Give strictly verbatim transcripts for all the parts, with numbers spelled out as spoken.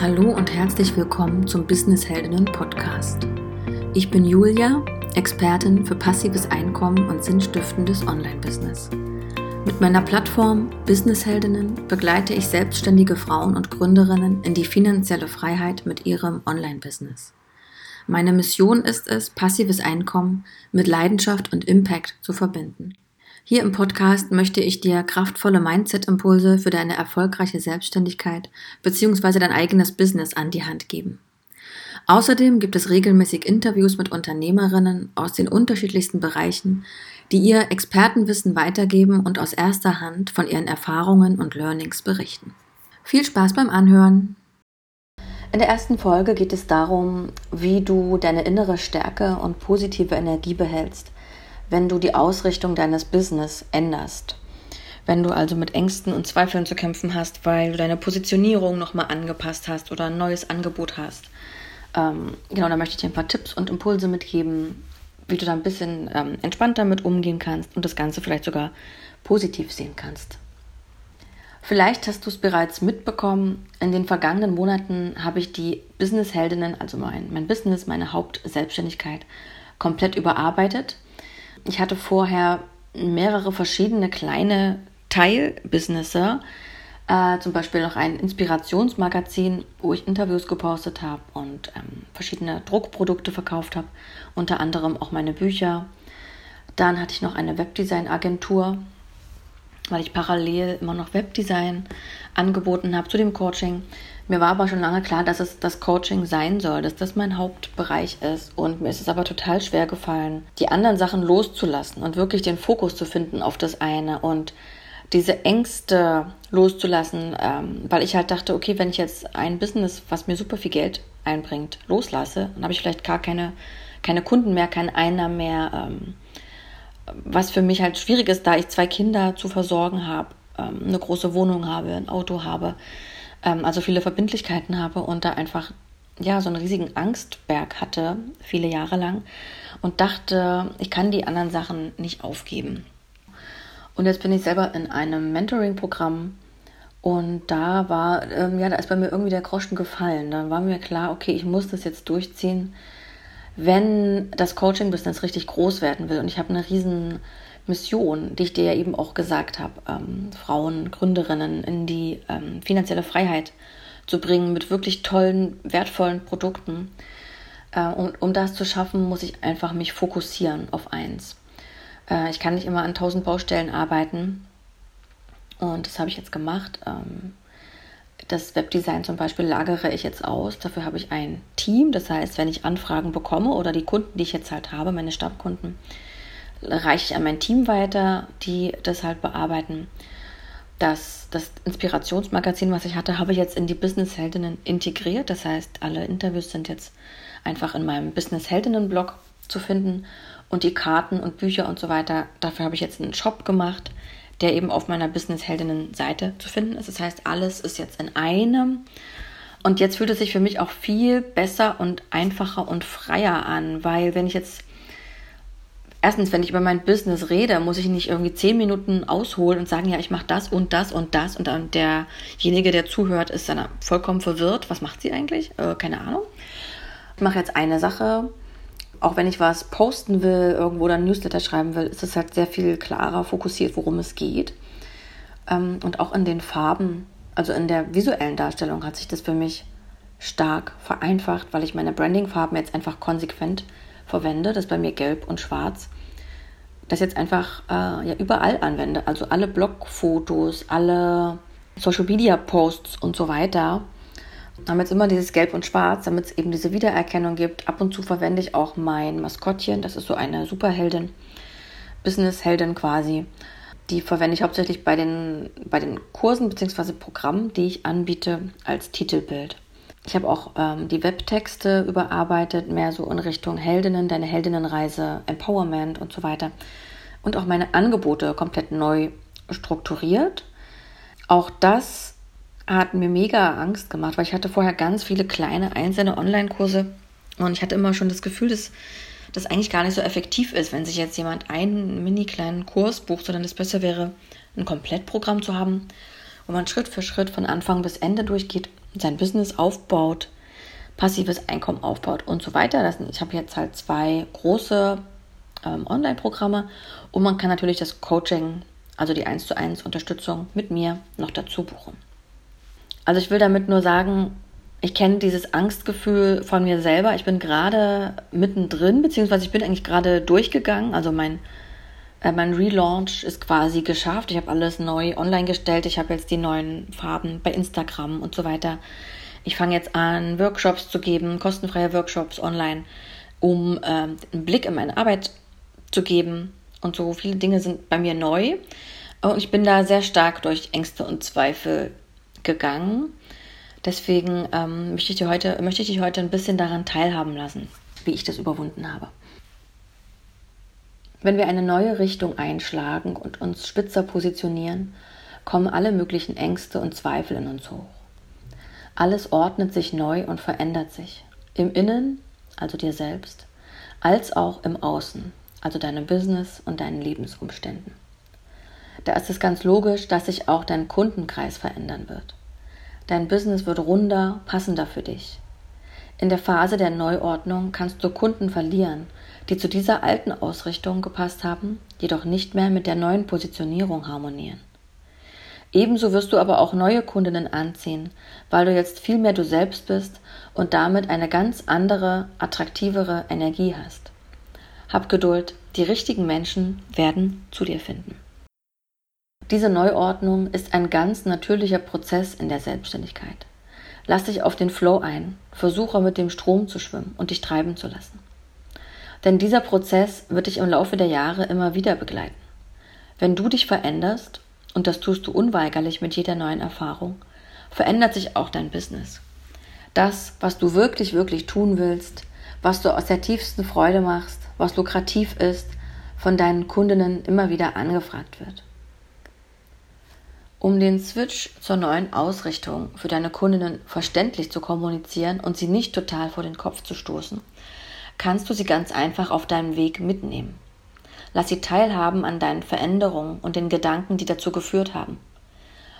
Hallo und herzlich willkommen zum Business-Heldinnen-Podcast. Ich bin Julia, Expertin für passives Einkommen und sinnstiftendes Online-Business. Mit meiner Plattform Business-Heldinnen begleite ich selbstständige Frauen und Gründerinnen in die finanzielle Freiheit mit ihrem Online-Business. Meine Mission ist es, passives Einkommen mit Leidenschaft und Impact zu verbinden. Hier im Podcast möchte ich dir kraftvolle Mindset-Impulse für deine erfolgreiche Selbstständigkeit bzw. dein eigenes Business an die Hand geben. Außerdem gibt es regelmäßig Interviews mit Unternehmerinnen aus den unterschiedlichsten Bereichen, die ihr Expertenwissen weitergeben und aus erster Hand von ihren Erfahrungen und Learnings berichten. Viel Spaß beim Anhören! In der ersten Folge geht es darum, wie du deine innere Stärke und positive Energie behältst, wenn du die Ausrichtung deines Business änderst. Wenn du also mit Ängsten und Zweifeln zu kämpfen hast, weil du deine Positionierung nochmal angepasst hast oder ein neues Angebot hast. Ähm, genau, da möchte ich dir ein paar Tipps und Impulse mitgeben, wie du da ein bisschen ähm, entspannt damit umgehen kannst und das Ganze vielleicht sogar positiv sehen kannst. Vielleicht hast du es bereits mitbekommen, in den vergangenen Monaten habe ich die Business-Heldinnen, also mein, mein Business, meine Hauptselbstständigkeit, komplett überarbeitet. Ich hatte vorher mehrere verschiedene kleine Teilbusinesser, äh, zum Beispiel noch ein Inspirationsmagazin, wo ich Interviews gepostet habe und ähm, verschiedene Druckprodukte verkauft habe, unter anderem auch meine Bücher. Dann hatte ich noch eine Webdesign-Agentur, weil ich parallel immer noch Webdesign angeboten habe zu dem Coaching. Mir war aber schon lange klar, dass es das Coaching sein soll, dass das mein Hauptbereich ist. Und mir ist es aber total schwer gefallen, die anderen Sachen loszulassen und wirklich den Fokus zu finden auf das eine und diese Ängste loszulassen, ähm, weil ich halt dachte, okay, wenn ich jetzt ein Business, was mir super viel Geld einbringt, loslasse, dann habe ich vielleicht gar keine, keine Kunden mehr, keine Einnahmen mehr, ähm, was für mich halt schwierig ist, da ich zwei Kinder zu versorgen habe, eine große Wohnung habe, ein Auto habe, also viele Verbindlichkeiten habe und da einfach ja so einen riesigen Angstberg hatte, viele Jahre lang und dachte, ich kann die anderen Sachen nicht aufgeben. Und jetzt bin ich selber in einem Mentoring-Programm und da war, ja, da ist bei mir irgendwie der Groschen gefallen. Dann war mir klar, okay, ich muss das jetzt durchziehen, wenn das Coaching-Business richtig groß werden will. Und ich habe eine riesen Mission, die ich dir ja eben auch gesagt habe, ähm, Frauen, Gründerinnen in die ähm, finanzielle Freiheit zu bringen mit wirklich tollen, wertvollen Produkten. Äh, und um das zu schaffen, muss ich einfach mich fokussieren auf eins. Äh, ich kann nicht immer an tausend Baustellen arbeiten. Und das habe ich jetzt gemacht. Ähm, Das Webdesign zum Beispiel lagere ich jetzt aus. Dafür habe ich ein Team. Das heißt, wenn ich Anfragen bekomme oder die Kunden, die ich jetzt halt habe, meine Stammkunden, reiche ich an mein Team weiter, die das halt bearbeiten. Das, das Inspirationsmagazin, was ich hatte, habe ich jetzt in die Business-Heldinnen integriert. Das heißt, alle Interviews sind jetzt einfach in meinem Business-Heldinnen-Blog zu finden. Und die Karten und Bücher und so weiter, dafür habe ich jetzt einen Shop gemacht, der eben auf meiner Business-Heldinnen-Seite zu finden ist. Das heißt, alles ist jetzt in einem. Und jetzt fühlt es sich für mich auch viel besser und einfacher und freier an, weil wenn ich jetzt, erstens, wenn ich über mein Business rede, muss ich nicht irgendwie zehn Minuten ausholen und sagen, ja, ich mache das und das und das. Und dann derjenige, der zuhört, ist dann vollkommen verwirrt. Was macht sie eigentlich? Äh, keine Ahnung. Ich mache jetzt eine Sache. Auch wenn ich was posten will, irgendwo oder ein Newsletter schreiben will, ist es halt sehr viel klarer fokussiert, worum es geht. Und auch in den Farben, also in der visuellen Darstellung hat sich das für mich stark vereinfacht, weil ich meine Branding-Farben jetzt einfach konsequent verwende. Das ist bei mir gelb und schwarz. Das jetzt einfach äh, ja, überall anwende. Also alle Blogfotos, alle Social-Media-Posts und so weiter haben jetzt immer dieses Gelb und Schwarz, damit es eben diese Wiedererkennung gibt. Ab und zu verwende ich auch mein Maskottchen. Das ist so eine Superheldin, Business-Heldin quasi. Die verwende ich hauptsächlich bei den, bei den Kursen bzw. Programmen, die ich anbiete, als Titelbild. Ich habe auch ähm, die Webtexte überarbeitet, mehr so in Richtung Heldinnen, deine Heldinnenreise, Empowerment und so weiter. Und auch meine Angebote komplett neu strukturiert. Auch das hat mir mega Angst gemacht, weil ich hatte vorher ganz viele kleine einzelne Online-Kurse und ich hatte immer schon das Gefühl, dass das eigentlich gar nicht so effektiv ist, wenn sich jetzt jemand einen mini kleinen Kurs bucht, sondern es besser wäre, ein Komplettprogramm zu haben wo man Schritt für Schritt von Anfang bis Ende durchgeht und sein Business aufbaut, passives Einkommen aufbaut und so weiter. Das, ich habe jetzt halt zwei große ähm, Online-Programme und man kann natürlich das Coaching, also die eins zu eins Unterstützung mit mir noch dazu buchen. Also ich will damit nur sagen, ich kenne dieses Angstgefühl von mir selber. Ich bin gerade mittendrin, beziehungsweise ich bin eigentlich gerade durchgegangen. Also mein, äh, mein Relaunch ist quasi geschafft. Ich habe alles neu online gestellt. Ich habe jetzt die neuen Farben bei Instagram und so weiter. Ich fange jetzt an, Workshops zu geben, kostenfreie Workshops online, um ähm, einen Blick in meine Arbeit zu geben. Und so viele Dinge sind bei mir neu. Und ich bin da sehr stark durch Ängste und Zweifel gegangen. Deswegen ähm, möchte ich dir heute, möchte ich dich heute ein bisschen daran teilhaben lassen, wie ich das überwunden habe. Wenn wir eine neue Richtung einschlagen und uns spitzer positionieren, kommen alle möglichen Ängste und Zweifel in uns hoch. Alles ordnet sich neu und verändert sich. Im Innen, also dir selbst, als auch im Außen, also deinem Business und deinen Lebensumständen. Da ist es ganz logisch, dass sich auch dein Kundenkreis verändern wird. Dein Business wird runder, passender für dich. In der Phase der Neuordnung kannst du Kunden verlieren, die zu dieser alten Ausrichtung gepasst haben, jedoch nicht mehr mit der neuen Positionierung harmonieren. Ebenso wirst du aber auch neue Kundinnen anziehen, weil du jetzt viel mehr du selbst bist und damit eine ganz andere, attraktivere Energie hast. Hab Geduld, die richtigen Menschen werden zu dir finden. Diese Neuordnung ist ein ganz natürlicher Prozess in der Selbstständigkeit. Lass dich auf den Flow ein, versuche mit dem Strom zu schwimmen und dich treiben zu lassen. Denn dieser Prozess wird dich im Laufe der Jahre immer wieder begleiten. Wenn du dich veränderst, und das tust du unweigerlich mit jeder neuen Erfahrung, verändert sich auch dein Business. Das, was du wirklich, wirklich tun willst, was du aus der tiefsten Freude machst, was lukrativ ist, von deinen Kundinnen immer wieder angefragt wird. Um den Switch zur neuen Ausrichtung für deine Kundinnen verständlich zu kommunizieren und sie nicht total vor den Kopf zu stoßen, kannst du sie ganz einfach auf deinem Weg mitnehmen. Lass sie teilhaben an deinen Veränderungen und den Gedanken, die dazu geführt haben.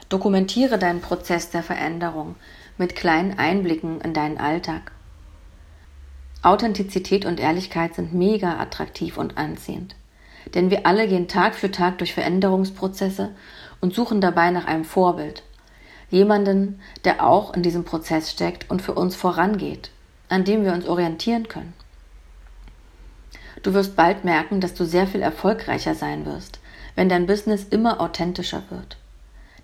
Dokumentiere deinen Prozess der Veränderung mit kleinen Einblicken in deinen Alltag. Authentizität und Ehrlichkeit sind mega attraktiv und anziehend. Denn wir alle gehen Tag für Tag durch Veränderungsprozesse und suchen dabei nach einem Vorbild. Jemanden, der auch in diesem Prozess steckt und für uns vorangeht, an dem wir uns orientieren können. Du wirst bald merken, dass du sehr viel erfolgreicher sein wirst, wenn dein Business immer authentischer wird.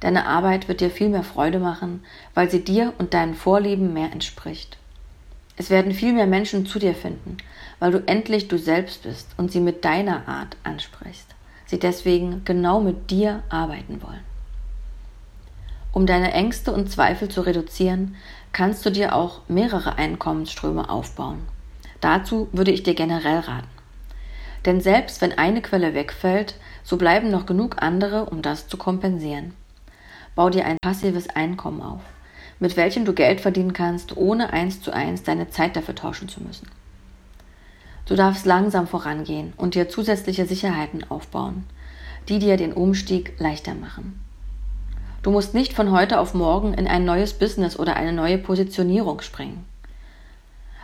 Deine Arbeit wird dir viel mehr Freude machen, weil sie dir und deinen Vorlieben mehr entspricht. Es werden viel mehr Menschen zu dir finden, weil du endlich du selbst bist und sie mit deiner Art ansprichst, sie deswegen genau mit dir arbeiten wollen. Um deine Ängste und Zweifel zu reduzieren, kannst du dir auch mehrere Einkommensströme aufbauen. Dazu würde ich dir generell raten. Denn selbst wenn eine Quelle wegfällt, so bleiben noch genug andere, um das zu kompensieren. Bau dir ein passives Einkommen auf, mit welchem du Geld verdienen kannst, ohne eins zu eins deine Zeit dafür tauschen zu müssen. Du darfst langsam vorangehen und dir zusätzliche Sicherheiten aufbauen, die dir den Umstieg leichter machen. Du musst nicht von heute auf morgen in ein neues Business oder eine neue Positionierung springen.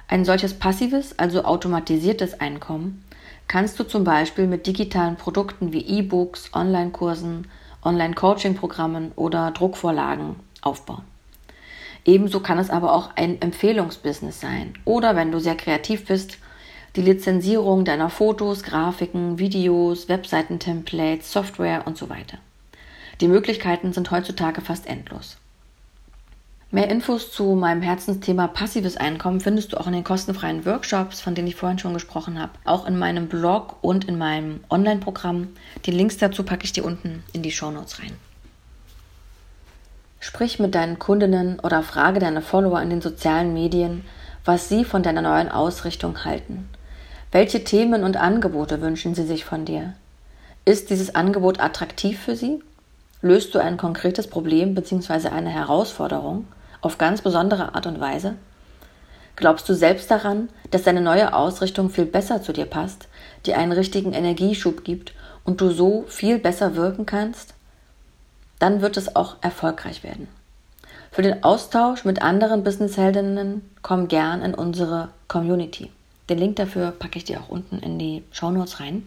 Ein solches passives, also automatisiertes Einkommen kannst du zum Beispiel mit digitalen Produkten wie E-Books, Online-Kursen, Online-Coaching-Programmen oder Druckvorlagen aufbauen. Ebenso kann es aber auch ein Empfehlungsbusiness sein oder, wenn du sehr kreativ bist, die Lizenzierung deiner Fotos, Grafiken, Videos, Webseiten-Templates, Software und so weiter. Die Möglichkeiten sind heutzutage fast endlos. Mehr Infos zu meinem Herzensthema passives Einkommen findest du auch in den kostenfreien Workshops, von denen ich vorhin schon gesprochen habe, auch in meinem Blog und in meinem Online-Programm. Die Links dazu packe ich dir unten in die Shownotes rein. Sprich mit deinen Kundinnen oder frage deine Follower in den sozialen Medien, was sie von deiner neuen Ausrichtung halten. Welche Themen und Angebote wünschen sie sich von dir? Ist dieses Angebot attraktiv für sie? Löst du ein konkretes Problem bzw. eine Herausforderung auf ganz besondere Art und Weise? Glaubst du selbst daran, dass deine neue Ausrichtung viel besser zu dir passt, dir einen richtigen Energieschub gibt und du so viel besser wirken kannst? dann wird es auch erfolgreich werden. Für den Austausch mit anderen Businessheldinnen komm gern in unsere Community. Den Link dafür packe ich dir auch unten in die Shownotes rein.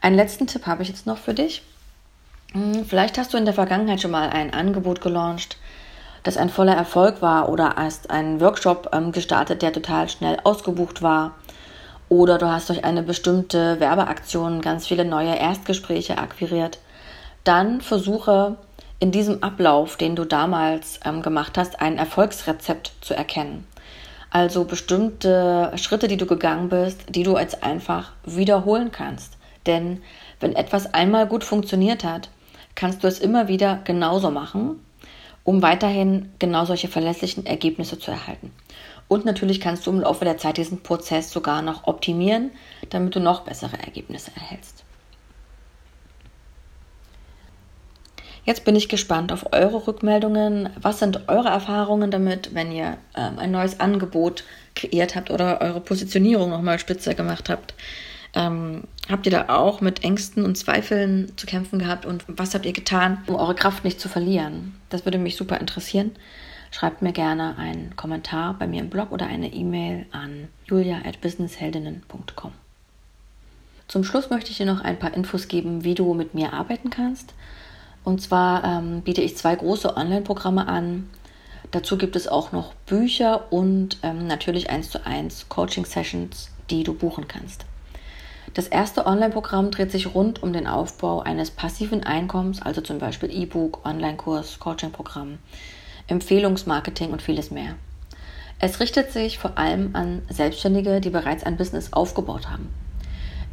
Einen letzten Tipp habe ich jetzt noch für dich. Vielleicht hast du in der Vergangenheit schon mal ein Angebot gelauncht, das ein voller Erfolg war, oder hast einen Workshop gestartet, der total schnell ausgebucht war, oder du hast durch eine bestimmte Werbeaktion ganz viele neue Erstgespräche akquiriert. Dann versuche in diesem Ablauf, den du damals ähm, gemacht hast, ein Erfolgsrezept zu erkennen. Also bestimmte Schritte, die du gegangen bist, die du jetzt einfach wiederholen kannst. Denn wenn etwas einmal gut funktioniert hat, kannst du es immer wieder genauso machen, um weiterhin genau solche verlässlichen Ergebnisse zu erhalten. Und natürlich kannst du im Laufe der Zeit diesen Prozess sogar noch optimieren, damit du noch bessere Ergebnisse erhältst. Jetzt bin ich gespannt auf eure Rückmeldungen. Was sind eure Erfahrungen damit, wenn ihr ähm, ein neues Angebot kreiert habt oder eure Positionierung nochmal spitzer gemacht habt? Ähm, habt ihr da auch mit Ängsten und Zweifeln zu kämpfen gehabt? Und was habt ihr getan, um eure Kraft nicht zu verlieren? Das würde mich super interessieren. Schreibt mir gerne einen Kommentar bei mir im Blog oder eine E-Mail an julia at businessheldinnen punkt com. Zum Schluss möchte ich dir noch ein paar Infos geben, wie du mit mir arbeiten kannst. Und zwar ähm, biete ich zwei große Online-Programme an. Dazu gibt es auch noch Bücher und ähm, natürlich eins zu eins Coaching-Sessions, die du buchen kannst. Das erste Online-Programm dreht sich rund um den Aufbau eines passiven Einkommens, also zum Beispiel E-Book, Online-Kurs, Coaching-Programm, Empfehlungsmarketing und vieles mehr. Es richtet sich vor allem an Selbstständige, die bereits ein Business aufgebaut haben.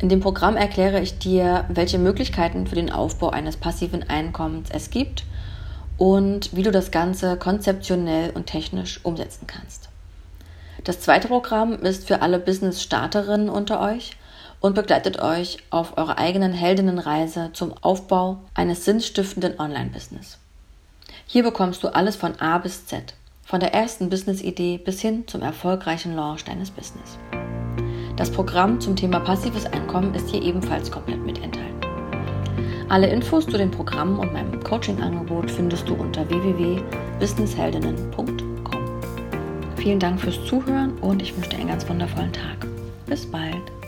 In dem Programm erkläre ich dir, welche Möglichkeiten für den Aufbau eines passiven Einkommens es gibt und wie du das Ganze konzeptionell und technisch umsetzen kannst. Das zweite Programm ist für alle Business-Starterinnen unter euch und begleitet euch auf eurer eigenen Heldinnenreise zum Aufbau eines sinnstiftenden Online-Business. Hier bekommst du alles von A bis Z, von der ersten Business-Idee bis hin zum erfolgreichen Launch deines Business. Das Programm zum Thema passives Einkommen ist hier ebenfalls komplett mit enthalten. Alle Infos zu den Programmen und meinem Coaching-Angebot findest du unter w w w punkt businessheldinnen punkt com. Vielen Dank fürs Zuhören und ich wünsche dir einen ganz wundervollen Tag. Bis bald!